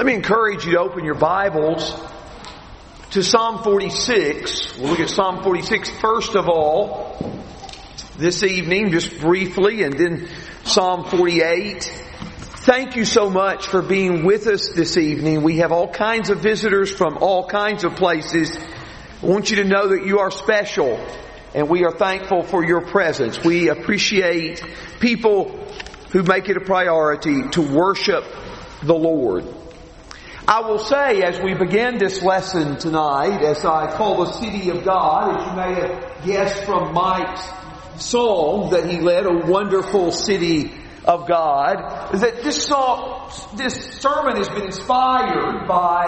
Let me encourage you to open your Bibles to Psalm 46. We'll look at Psalm 46 first of all this evening, just briefly, and then Psalm 48. Thank you so much for being with us this evening. We have all kinds of visitors from all kinds of places. I want you to know that you are special, and we are thankful for your presence. We appreciate people who make it a priority to worship the Lord. I will say, as we begin this lesson tonight, as I call the city of God, as you may have guessed from Mike's song that he led, A Wonderful City of God, that this sermon has been inspired by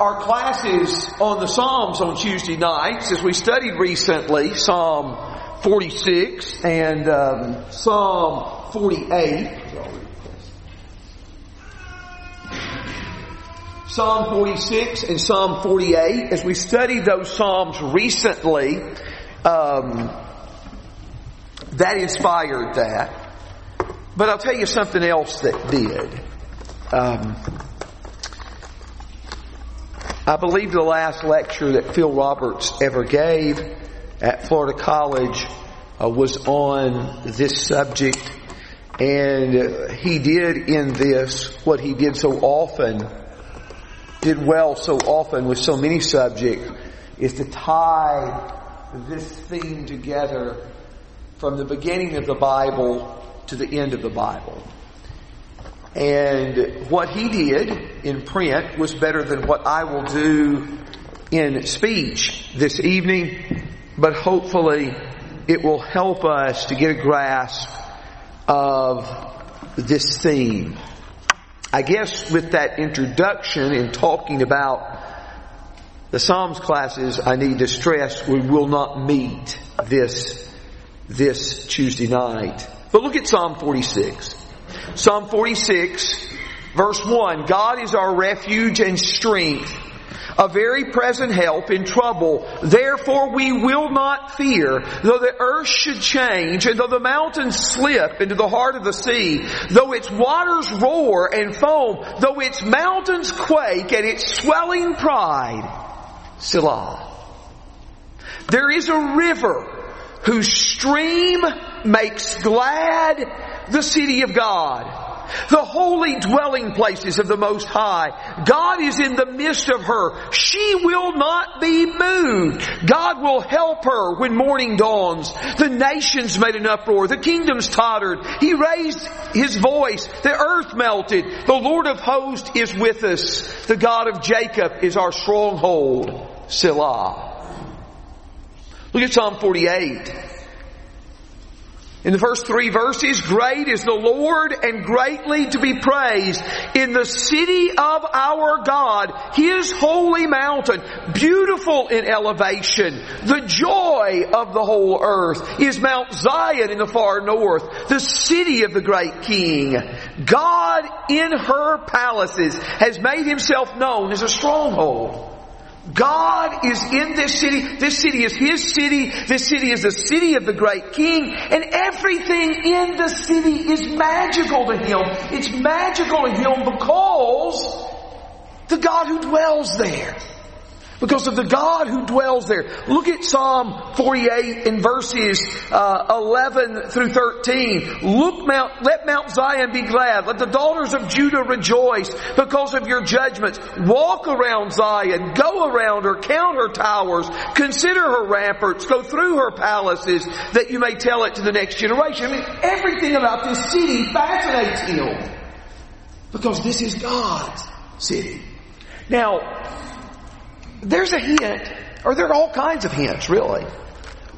our classes on the Psalms on Tuesday nights, as we studied recently Psalm 46 and Psalm 48. Psalm 46 and Psalm 48, as we studied those Psalms recently, that inspired that. But I'll tell you something else that did. I believe the last lecture that Phil Roberts ever gave at Florida College was on this subject. And he did in this what he did so often, did well so often with so many subjects, is to tie this theme together from the beginning of the Bible to the end of the Bible. And what he did in print was better than what I will do in speech this evening, but hopefully it will help us to get a grasp of this theme. I guess with that introduction in talking about the Psalms classes, I need to stress we will not meet this Tuesday night. But look at Psalm 46. Psalm 46, verse 1. God is our refuge and strength, a very present help in trouble. Therefore we will not fear, though the earth should change, and though the mountains slip into the heart of the sea, though its waters roar and foam, though its mountains quake and its swelling pride. Selah. There is a river whose stream makes glad the city of God, the holy dwelling places of the Most High. God is in the midst of her. She will not be moved. God will help her when morning dawns. The nations made an uproar. The kingdoms tottered. He raised His voice. The earth melted. The Lord of hosts is with us. The God of Jacob is our stronghold. Selah. Look at Psalm 48. In the first three verses, great is the Lord and greatly to be praised in the city of our God, His holy mountain, beautiful in elevation. The joy of the whole earth is Mount Zion in the far north, the city of the great King. God in her palaces has made Himself known as a stronghold. God is in this city. This city is His city. This city is the city of the great King. And everything in the city is magical to Him. It's magical to Him because the God who dwells there. Because of the God who dwells there. Look at Psalm 48 in verses 11 through 13. Let Mount Zion be glad. Let the daughters of Judah rejoice because of your judgments. Walk around Zion. Go around her. Count her towers. Consider her ramparts. Go through her palaces that you may tell it to the next generation. I mean, everything about this city fascinates Him because this is God's city. Now, there's a hint, or there are all kinds of hints, really,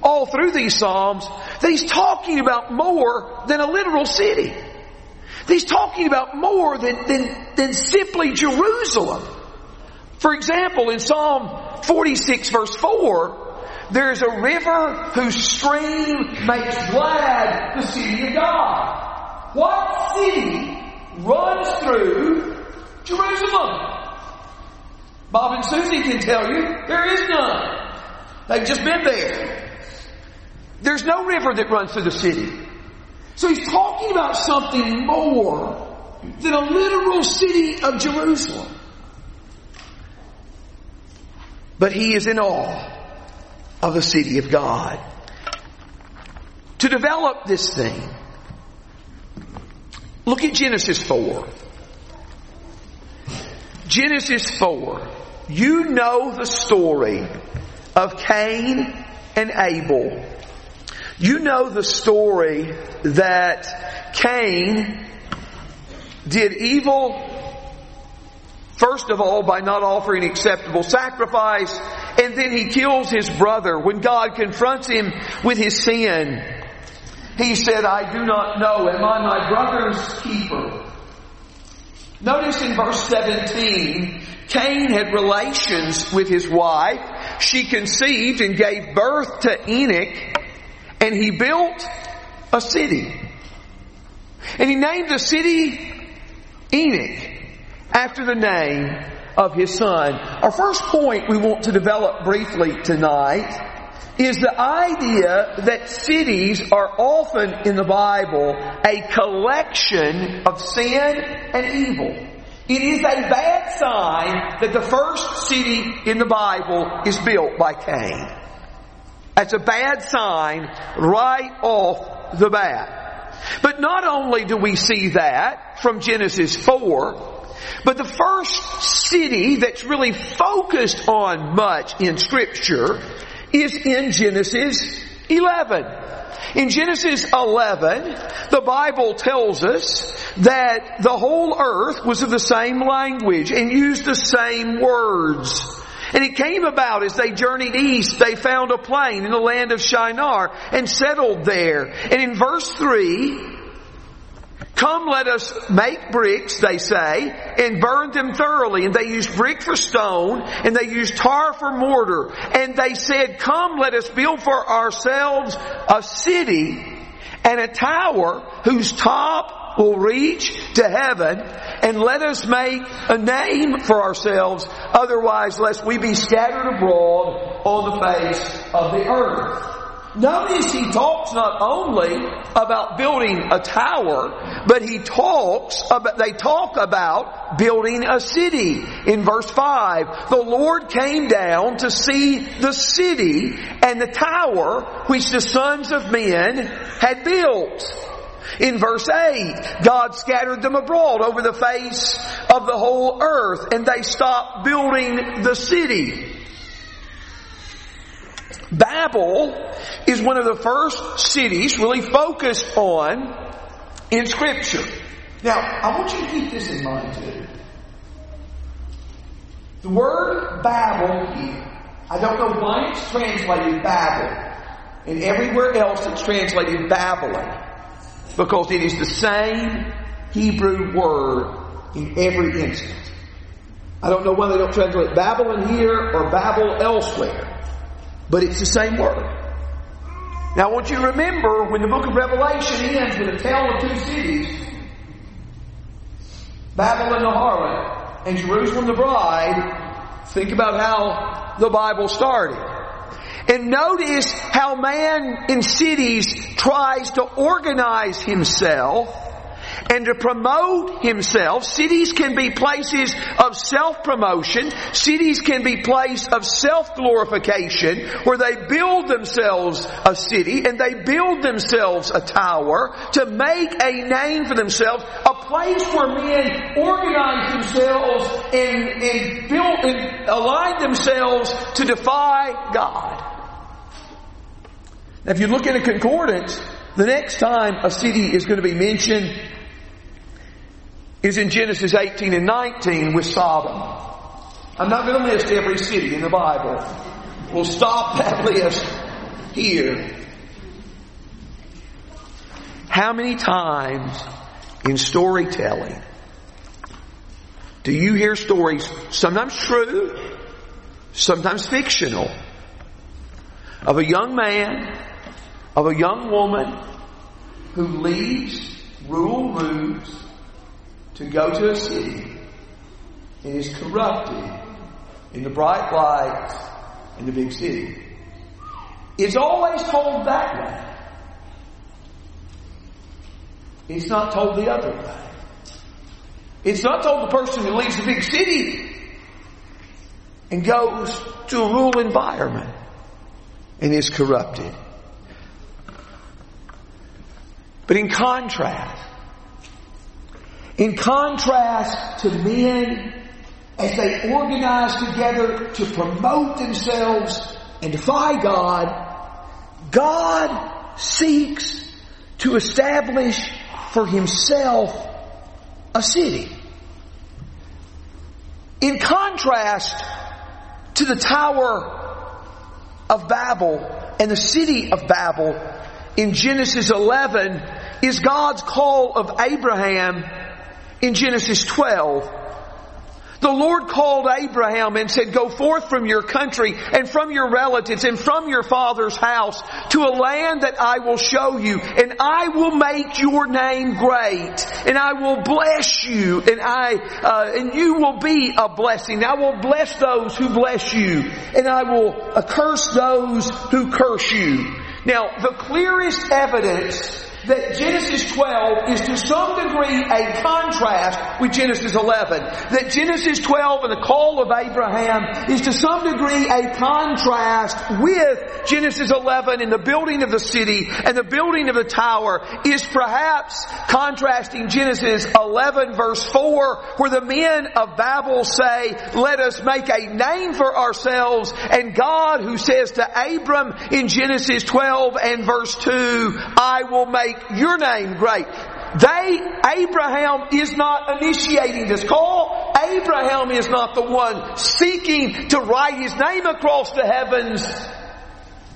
all through these Psalms, that He's talking about more than a literal city. That He's talking about more than simply Jerusalem. For example, in Psalm 46, verse 4, there is a river whose stream makes glad the city of God. What city runs through Jerusalem? Bob and Susie can tell you, there is none. They've just been there. There's no river that runs through the city. So He's talking about something more than a literal city of Jerusalem. but he is in awe of the city of God. To develop this thing, look at Genesis 4. Genesis 4. You know the story of Cain and Abel. You know the story that Cain did evil, first of all, by not offering acceptable sacrifice, and then he kills his brother. When God confronts him with his sin, he said, "I do not know, am I my brother's keeper?" Notice in verse 17, Cain had relations with his wife. She conceived and gave birth to Enoch, and he built a city. And he named the city Enoch, after the name of his son. Our first point we want to develop briefly tonight is the idea that cities are often in the Bible a collection of sin and evil. It is a bad sign that the first city in the Bible is built by Cain. That's a bad sign right off the bat. But not only do we see that from Genesis 4, but the first city that's really focused on much in Scripture is in Genesis 11. In Genesis 11, the Bible tells us that the whole earth was of the same language and used the same words. And it came about as they journeyed east, they found a plain in the land of Shinar and settled there. And in verse 3... "Come, let us make bricks," they say, "and burn them thoroughly." And they used brick for stone, and they used tar for mortar. And they said, "Come, let us build for ourselves a city and a tower whose top will reach to heaven, and let us make a name for ourselves, otherwise lest we be scattered abroad on the face of the earth." Notice he talks not only about building a tower, but they talk about building a city. In verse 5, "The Lord came down to see the city and the tower which the sons of men had built." In verse 8, "God scattered them abroad over the face of the whole earth, and they stopped building the city." Babel is one of the first cities really focused on in Scripture. Now, I want you to keep this in mind too. The word Babel here, I don't know why it's translated Babel, and everywhere else it's translated Babylon, because it is the same Hebrew word in every instance. I don't know why they don't translate Babylon here or Babel elsewhere, but it's the same word. Now I want you to remember, when the book of Revelation ends with a tale of two cities, Babylon the harlot and Jerusalem the bride, think about how the Bible started. And notice how man in cities tries to organize himself and to promote himself. Cities can be places of self-promotion. Cities can be places of self-glorification, where they build themselves a city and they build themselves a tower to make a name for themselves. A place where men organize themselves and build and align themselves to defy God. Now, if you look in a concordance, the next time a city is going to be mentioned is in Genesis 18 and 19 with Sodom. I'm not going to list every city in the Bible. We'll stop that list here. How many times in storytelling do you hear stories, sometimes true, sometimes fictional, of a young man, of a young woman who leaves rural rooms to go to a city and is corrupted in the bright lights in the big city? It's always told that way. It's not told the other way. It's not told the person who leaves the big city and goes to a rural environment and is corrupted. But in contrast to men as they organize together to promote themselves and defy God, God seeks to establish for himself a city. In contrast to the Tower of Babel and the city of Babel, in Genesis 11 is God's call of Abraham in Genesis 12. The Lord called Abraham and said, "Go forth from your country and from your relatives and from your father's house to a land that I will show you, and I will make your name great, and I will bless you, and and you will be a blessing. I will bless those who bless you, and I will curse those who curse you." Now, the clearest evidence that Genesis 12 is to some degree a contrast with Genesis 11. That Genesis 12 and the call of Abraham is to some degree a contrast with Genesis 11 and the building of the city and the building of the tower is perhaps contrasting Genesis 11 verse 4 where the men of Babel say, "Let us make a name for ourselves," and God who says to Abram in Genesis 12 and verse 2, "I will make your name great." Abraham is not initiating this call. Abraham is not the one seeking to write his name across the heavens.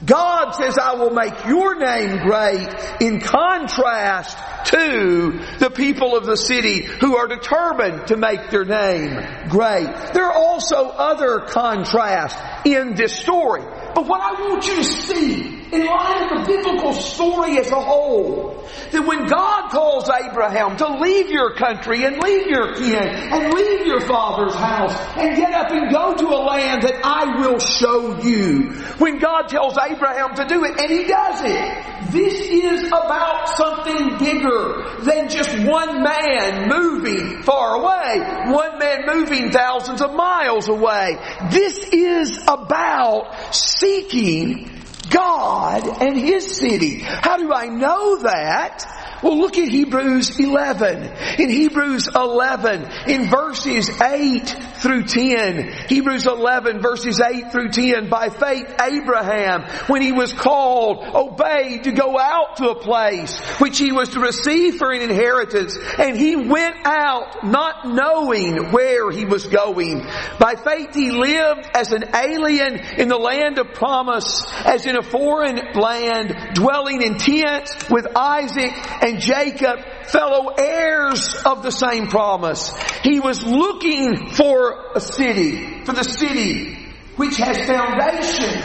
God says, "I will make your name great," in contrast to the people of the city who are determined to make their name great. There are also other contrasts in this story. But what I want you to see in light of the biblical story as a whole, that when God calls Abraham to leave your country and leave your kin and leave your father's house and get up and go to a land that I will show you, when God tells Abraham to do it and he does it, this is about something bigger than just one man moving far away, one man moving thousands of miles away. This is about seeking God and His city. How do I know that? Well, look at Hebrews 11. In Hebrews 11, in verses 8 through 10, Hebrews 11, verses 8 through 10, by faith Abraham, when he was called, obeyed to go out to a place which he was to receive for an inheritance, and he went out not knowing where he was going. By faith he lived as an alien in the land of promise, as in a foreign land, dwelling in tents with Isaac and Jacob, fellow heirs of the same promise. He was looking for a city, for the city which has foundations,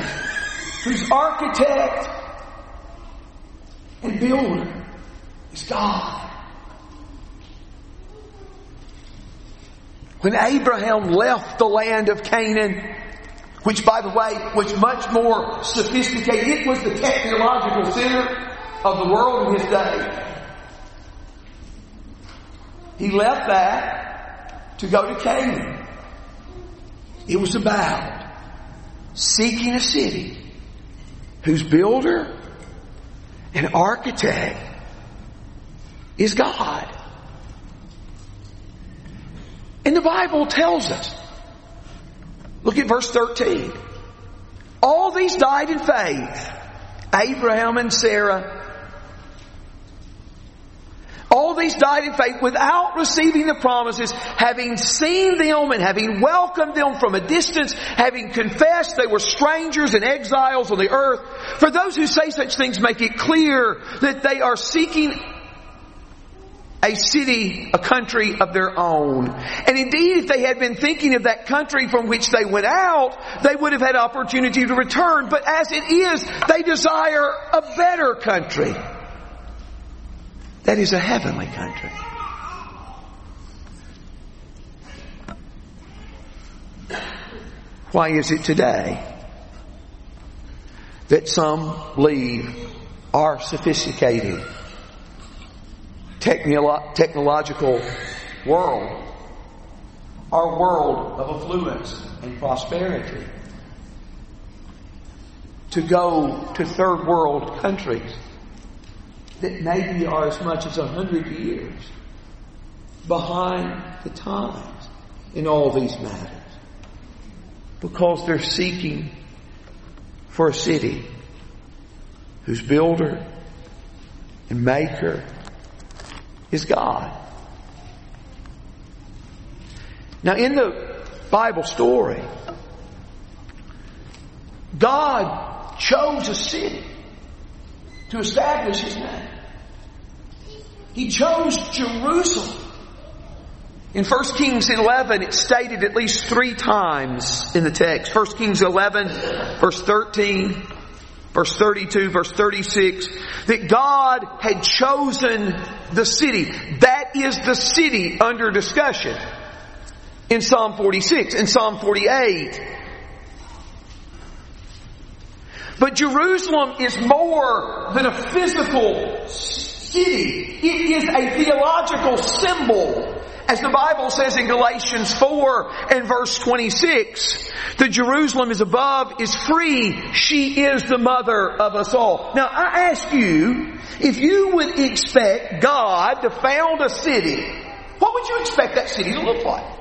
whose architect and builder is God. When Abraham left the land of Canaan, which, by the way, was much more sophisticated, it was the technological center of the world in his day. He left that to go to Canaan. It was about seeking a city whose builder and architect is God. And the Bible tells us, look at verse 13. All these died in faith, Abraham and Sarah. All these died in faith without receiving the promises, having seen them and having welcomed them from a distance, having confessed they were strangers and exiles on the earth. For those who say such things make it clear that they are seeking a city, a country of their own. And indeed, if they had been thinking of that country from which they went out, they would have had opportunity to return. But as it is, they desire a better country. That is a heavenly country. Why is it today that some leave our sophisticated technological world our world of affluence and prosperity to go to third world countries that maybe are as much as 100 years behind the times in all these matters, because they're seeking for a city whose builder and maker is God. Now, in the Bible story, God chose a city to establish His name. He chose Jerusalem. In 1 Kings 11, it's stated at least 3 times in the text. 1 Kings 11, verse 13, verse 32, verse 36, that God had chosen the city. That is the city under discussion in Psalm 46, in Psalm 48. But Jerusalem is more than a physical city. It is a theological symbol. As the Bible says in Galatians 4 and verse 26, the Jerusalem is above, is free. She is the mother of us all. Now, I ask you, if you would expect God to found a city, what would you expect that city to look like?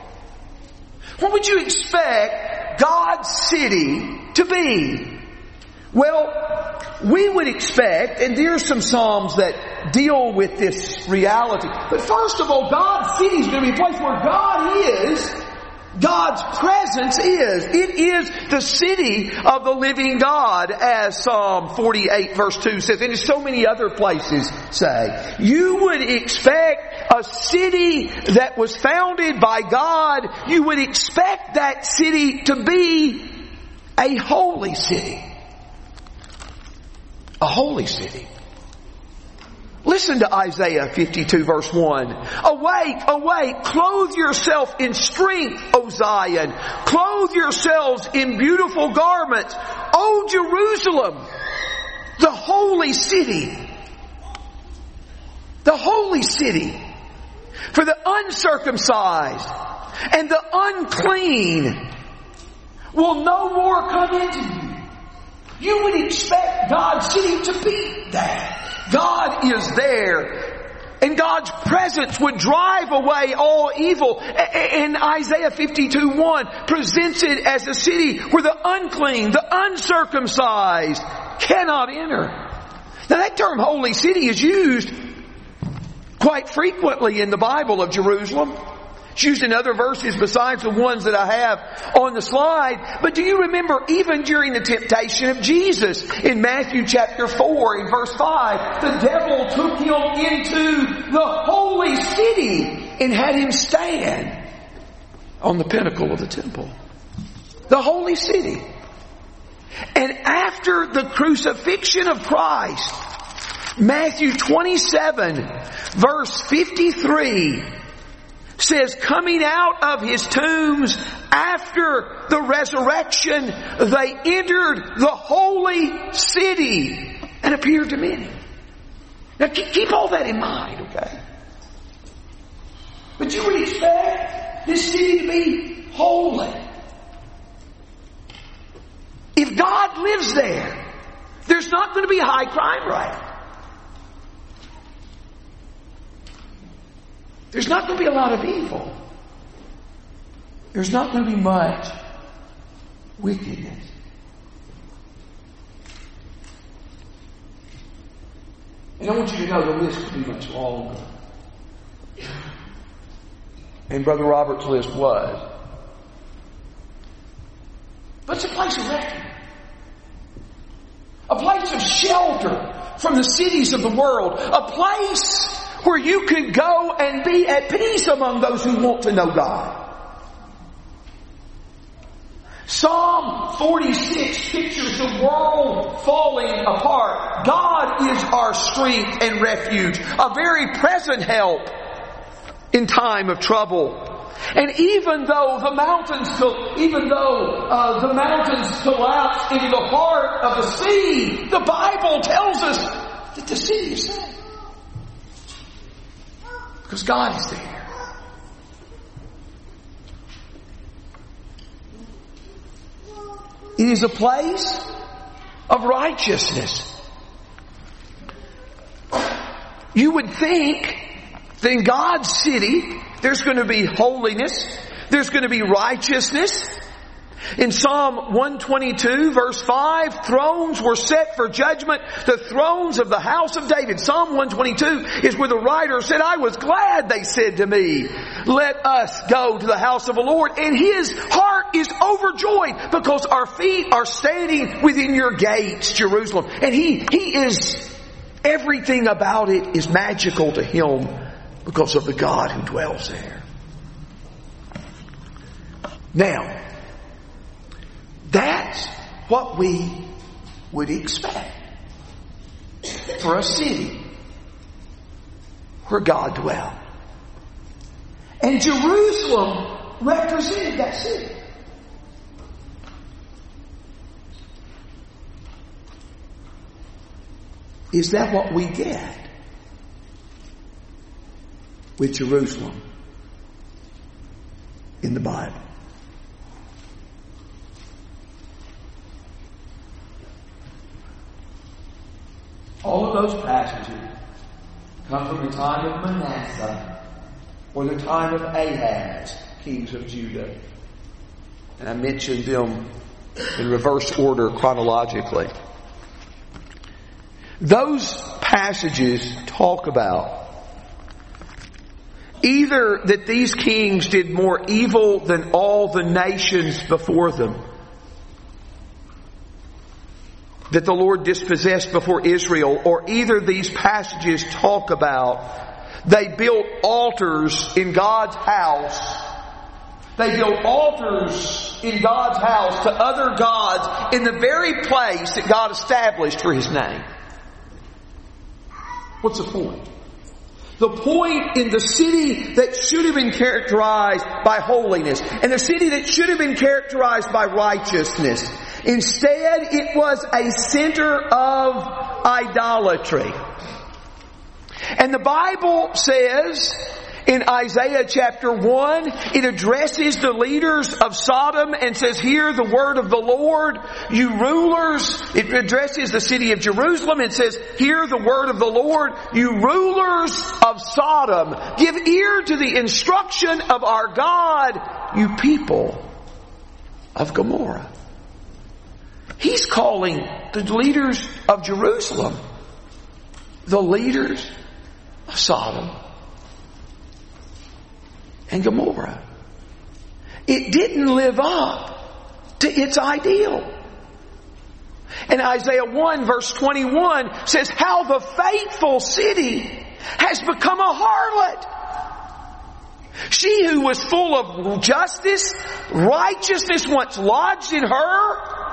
What would you expect God's city to be? Well, we would expect, and there are some Psalms that deal with this reality, but first of all, God's city is going to be a place where God is, God's presence is. It is the city of the living God, as Psalm 48 verse 2 says, and so many other places say. You would expect a city that was founded by God, you would expect that city to be a holy city. A holy city. Listen to Isaiah 52 verse 1. Awake, awake, clothe yourself in strength, O Zion. Clothe yourselves in beautiful garments, O Jerusalem, the holy city. The holy city. For the uncircumcised and the unclean will no more come into you. You would expect God's city to be that. God is there. And God's presence would drive away all evil. And Isaiah 52:1 presents it as a city where the unclean, the uncircumcised cannot enter. Now that term holy city is used quite frequently in the Bible of Jerusalem. It's used in other verses besides the ones that I have on the slide. But do you remember even during the temptation of Jesus in Matthew chapter 4 and verse 5, the devil took him into the holy city and had him stand on the pinnacle of the temple. The holy city. And after the crucifixion of Christ, Matthew 27 verse 53 says, coming out of his tombs after the resurrection, they entered the holy city and appeared to many. Now keep all that in mind, okay? But you would expect this city to be holy. If God lives there, there's not going to be a high crime rate. There's not going to be a lot of evil. There's not going to be much wickedness. And I want you to know the list could be much longer. And Brother Robert's list was. But it's a place of reckoning. A place of shelter from the cities of the world. A place where you can go and be at peace among those who want to know God. Psalm 46 pictures the world falling apart. God is our strength and refuge, a very present help in time of trouble. And even though the mountains collapse into the heart of the sea, the Bible tells us that the sea is safe. Because God is there. It is a place of righteousness. You would think that in God's city, there's going to be holiness. There's going to be righteousness. In Psalm 122 verse 5, thrones were set for judgment, the thrones of the house of David. Psalm 122 is where the writer said, I was glad they said to me, let us go to the house of the Lord. And his heart is overjoyed because our feet are standing within your gates, Jerusalem. And he is, everything about it is magical to him because of the God who dwells there. Now, that's what we would expect for a city where God dwelt. And Jerusalem represented that city. Is that what we get with Jerusalem in the Bible? All of those passages come from the time of Manasseh or the time of Ahaz, kings of Judah. And I mentioned them in reverse order chronologically. Those passages talk about either that these kings did more evil than all the nations before them, that the Lord dispossessed before Israel, or either these passages talk about they built altars in God's house. They built altars in God's house to other gods in the very place that God established for His name. What's the point? The point in the city that should have been characterized by holiness and the city that should have been characterized by righteousness, instead, it was a center of idolatry. And the Bible says in Isaiah chapter 1, it addresses the leaders of Sodom and says, hear the word of the Lord, you rulers. It addresses the city of Jerusalem and says, hear the word of the Lord, you rulers of Sodom. Give ear to the instruction of our God, you people of Gomorrah. He's calling the leaders of Jerusalem the leaders of Sodom and Gomorrah. It didn't live up to its ideal. And Isaiah 1 verse 21 says, how the faithful city has become a harlot. She who was full of justice, righteousness once lodged in her,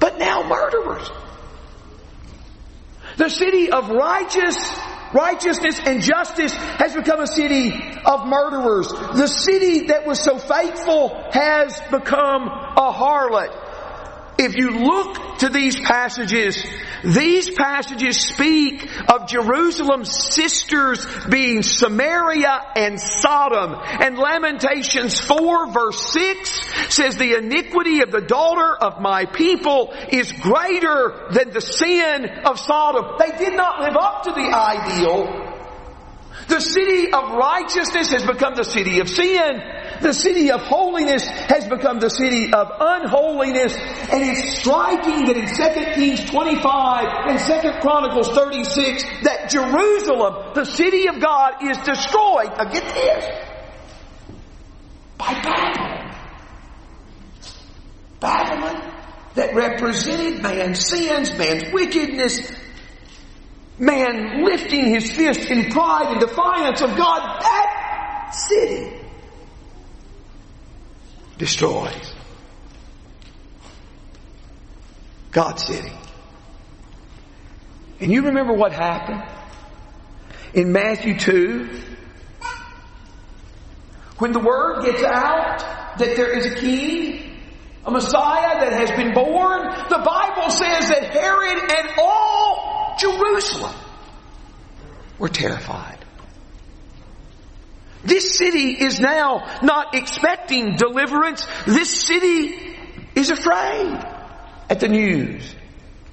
but now murderers. The city of righteousness and justice has become a city of murderers. The city that was so faithful has become a harlot. If you look to these passages speak of Jerusalem's sisters being Samaria and Sodom. And Lamentations 4 verse 6 says, the iniquity of the daughter of my people is greater than the sin of Sodom. They did not live up to the ideal. The city of righteousness has become the city of sin. The city of holiness has become the city of unholiness. And it's striking that in 2 Kings 25 and 2 Chronicles 36 that Jerusalem, the city of God, is destroyed. Now get this. By Babylon. Babylon that represented man's sins, man's wickedness, man lifting his fist in pride and defiance of God. That city destroys God's city. And you remember what happened in Matthew 2 when the word gets out that there is a king, a Messiah that has been born. The Bible says that Herod and all Jerusalem were terrified. This city is now not expecting deliverance. This city is afraid at the news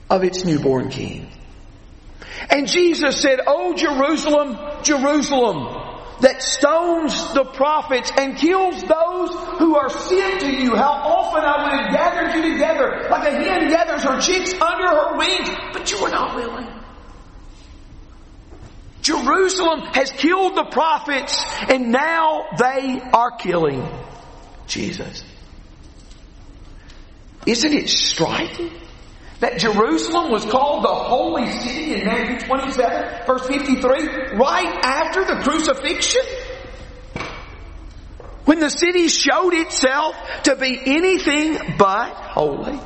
of its newborn king. And Jesus said, "Oh Jerusalem, Jerusalem, that stones the prophets and kills those who are sent to you. How often I would have gathered you together, like a hen gathers her chicks under her wings, but you were not willing." Jerusalem has killed the prophets, and now they are killing Jesus. Isn't it striking that Jerusalem was called the holy city in Matthew 27, verse 53, right after the crucifixion? When the city showed itself to be anything but holy.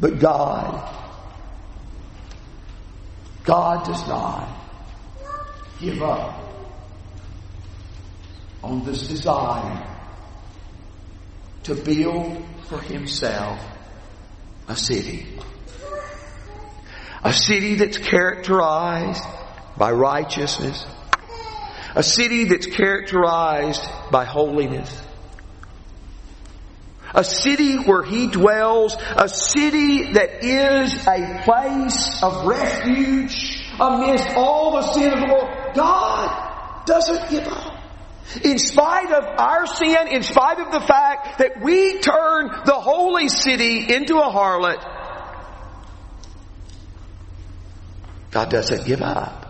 But God does not give up on this desire to build for himself a city that's characterized by righteousness, a city that's characterized by holiness, a city where he dwells, a city that is a place of refuge amidst all the sin of the world. God doesn't give up. In spite of our sin, in spite of the fact that we turn the holy city into a harlot, God doesn't give up.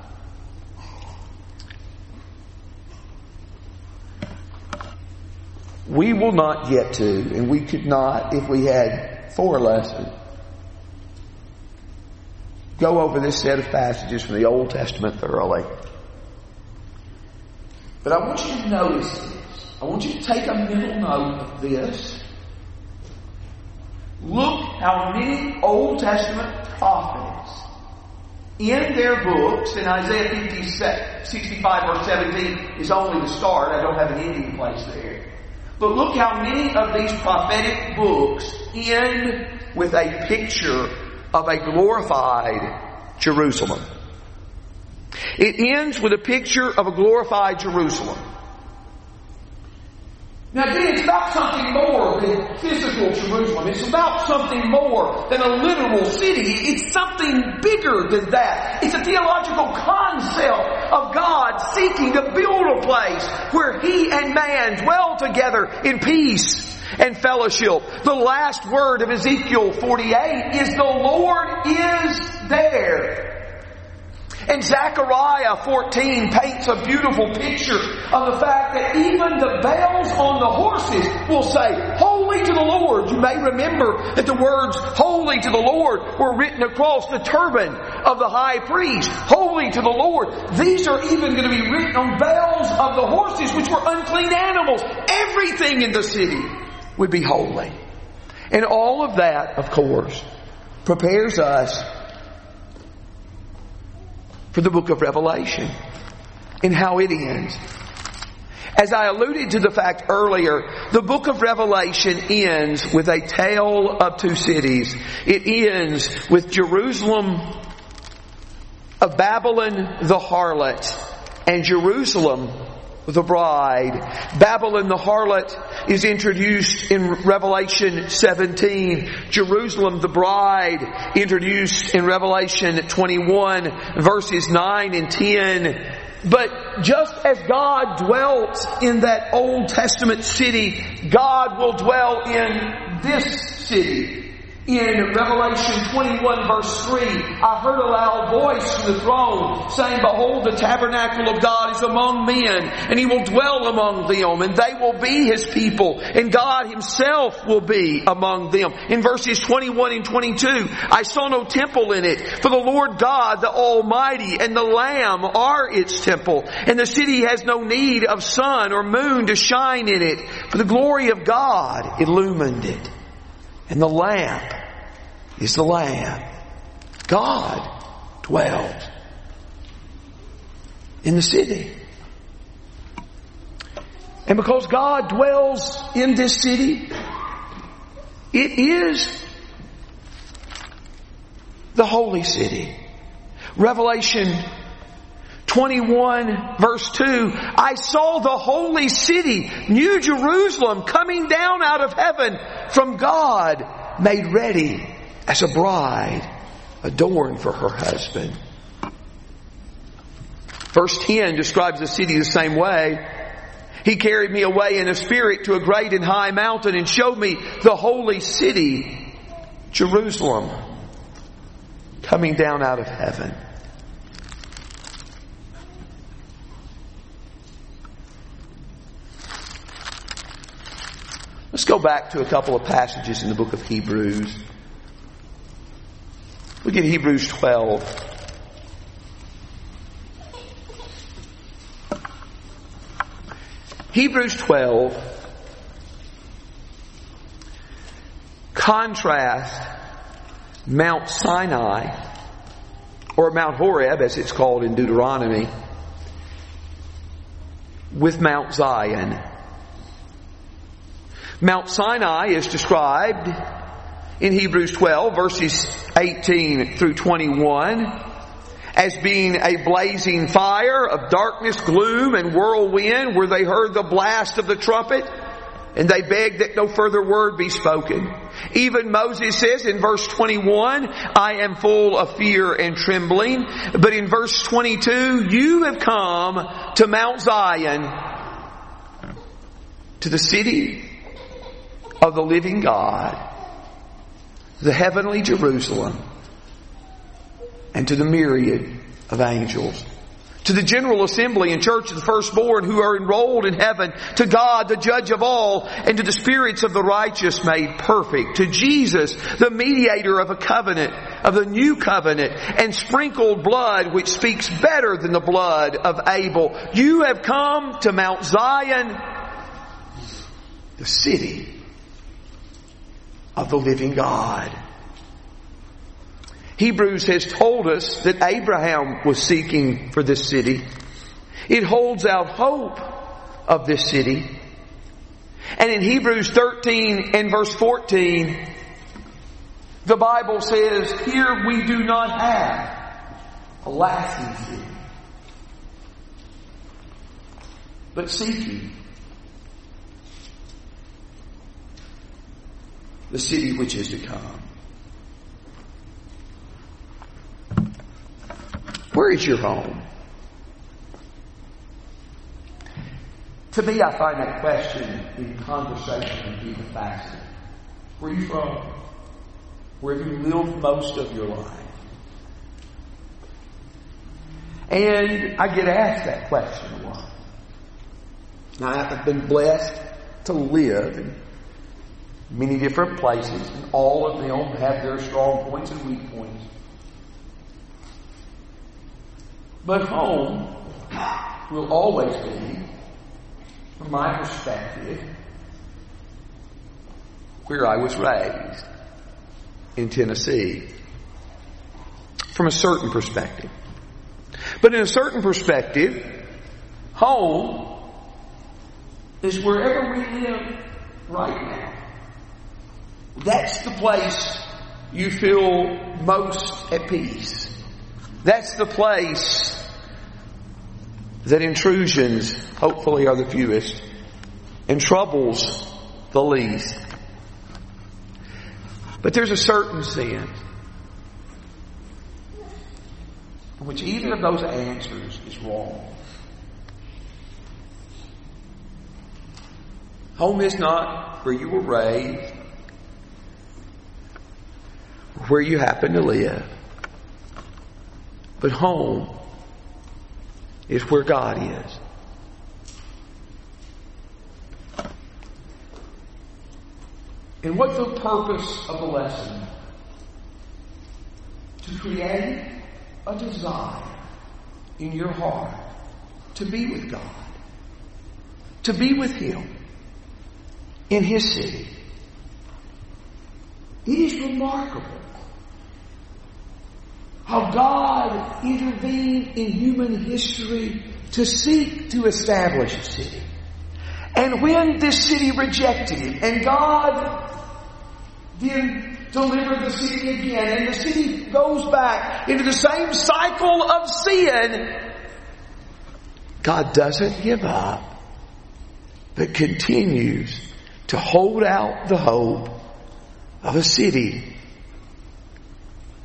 We will not get to, and we could not if we had 4 lessons, go over this set of passages from the Old Testament thoroughly. But I want you to notice this. I want you to take a mental note of this. Look how many Old Testament prophets in their books, and Isaiah 65 verse 17 is only the start. I don't have an ending place there. But look how many of these prophetic books end with a picture of a glorified Jerusalem. It ends with a picture of a glorified Jerusalem. Now again, it's about something more than physical Jerusalem. It's about something more than a literal city. It's something bigger than that. It's a theological concept of God seeking to build a place where he and man dwell together in peace and fellowship. The last word of Ezekiel 48 is, "The Lord is there." And Zechariah 14 paints a beautiful picture of the fact that even the bells on the horses will say, "Holy to the Lord." You may remember that the words "Holy to the Lord" were written across the turban of the high priest. "Holy to the Lord." These are even going to be written on bells of the horses, which were unclean animals. Everything in the city would be holy. And all of that, of course, prepares us for the book of Revelation and how it ends. As I alluded to the fact earlier, the book of Revelation ends with a tale of two cities. It ends with Jerusalem of Babylon the harlot and Jerusalem the bride. Babylon the harlot is introduced in Revelation 17. Jerusalem the bride introduced in Revelation 21 verses 9 and 10. But just as God dwelt in that Old Testament city, God will dwell in this city. In Revelation 21 verse 3, I heard a loud voice from the throne saying, "Behold, the tabernacle of God is among men, and he will dwell among them, and they will be his people, and God himself will be among them." In verses 21 and 22, I saw no temple in it, for the Lord God, the Almighty, and the Lamb are its temple, and the city has no need of sun or moon to shine in it, for the glory of God illumined it. And the lamp is the Lamb. God dwells in the city. And because God dwells in this city, it is the holy city. Revelation 21 verse 2, I saw the holy city, New Jerusalem, coming down out of heaven from God, made ready as a bride adorned for her husband. Verse 10 describes the city the same way. He carried me away in a spirit to a great and high mountain and showed me the holy city, Jerusalem, coming down out of heaven. Let's go back to a couple of passages in the book of Hebrews. Look at Hebrews 12. Hebrews 12 contrasts Mount Sinai, or Mount Horeb as it's called in Deuteronomy, with Mount Zion. Mount Sinai is described in Hebrews 12 verses 18 through 21 as being a blazing fire of darkness, gloom, and whirlwind, where they heard the blast of the trumpet, and they begged that no further word be spoken. Even Moses says in verse 21, I am full of fear and trembling. But in verse 22, you have come to Mount Zion, to the city of the living God, the heavenly Jerusalem, and to the myriad of angels, to the general assembly and church of the firstborn who are enrolled in heaven, to God, the judge of all, and to the spirits of the righteous made perfect, to Jesus, the mediator of a covenant, of the new covenant, and sprinkled blood which speaks better than the blood of Abel. You have come to Mount Zion, the city of the living God. Hebrews has told us that Abraham was seeking for this city. It holds out hope of this city. And in Hebrews 13 and verse 14, the Bible says, here we do not have a lasting city, but seeking the city which is to come. Where is your home? To me, I find that question in conversation with people fascinating. Where are you from? Where have you lived most of your life? And I get asked that question a lot. Now, I've been blessed to live in many different places, and all of them have their strong points and weak points. But home will always be, from my perspective, where I was raised in Tennessee. From a certain perspective. But in a certain perspective, home is wherever we live right now. That's the place you feel most at peace. That's the place that intrusions, hopefully, are the fewest and troubles the least. But there's a certain sense in which either of those answers is wrong. Home is not where you were raised, where you happen to live. But home is where God is. And what's the purpose of the lesson? To create a desire in your heart to be with God, to be with Him in His city. It is remarkable how God intervened in human history to seek to establish a city. And when this city rejected Him, and God then delivered the city again. And the city goes back into the same cycle of sin. God doesn't give up, but continues to hold out the hope of a city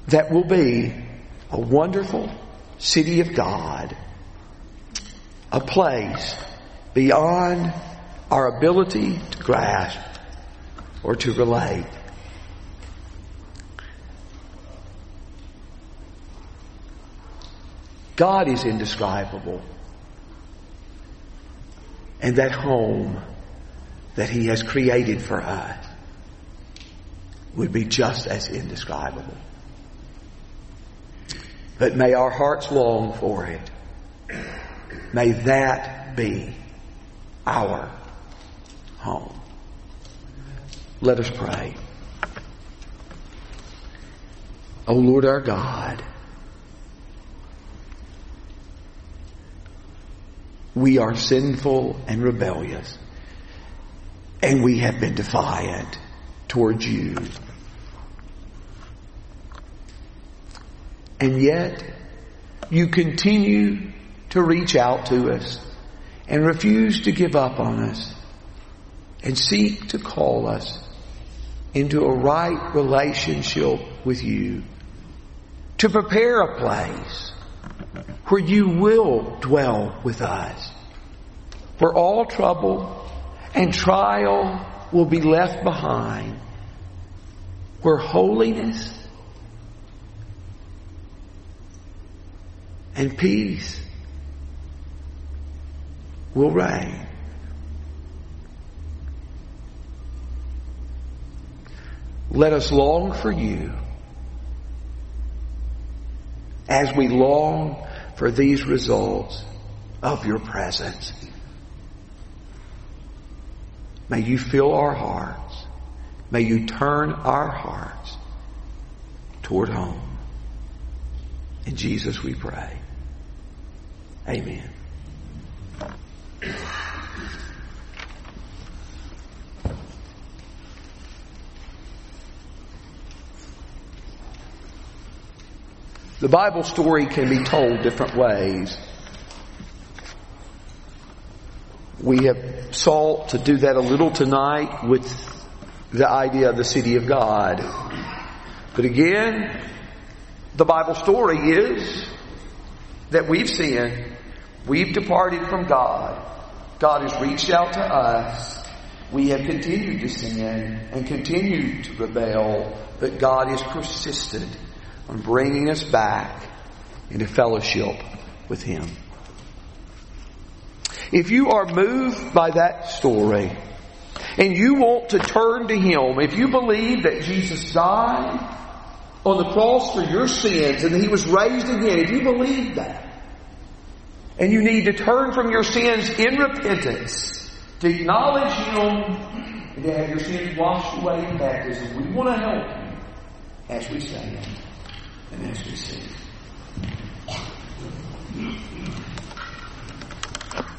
that will be a wonderful city of God, a place beyond our ability to grasp or to relate. God is indescribable. And that home that He has created for us would be just as indescribable. But may our hearts long for it. May that be our home. Let us pray. O Lord our God, we are sinful and rebellious, and we have been defiant towards You. And yet, You continue to reach out to us and refuse to give up on us and seek to call us into a right relationship with You, to prepare a place where You will dwell with us, where all trouble and trial will be left behind, where holiness and peace will reign. Let us long for You as we long for these results of Your presence. May You fill our hearts. May You turn our hearts toward home. In Jesus we pray. Amen. The Bible story can be told different ways. We have sought to do that a little tonight with the idea of the city of God. But again, the Bible story is that we've sinned. We've departed from God. God has reached out to us. We have continued to sin and continued to rebel. But God has persisted on bringing us back into fellowship with Him. If you are moved by that story and you want to turn to Him, if you believe that Jesus died on the cross for your sins and that He was raised again, if you believe that and you need to turn from your sins in repentance, to acknowledge Him and to have your sins washed away in baptism, we want to help you as we stand and as we sing.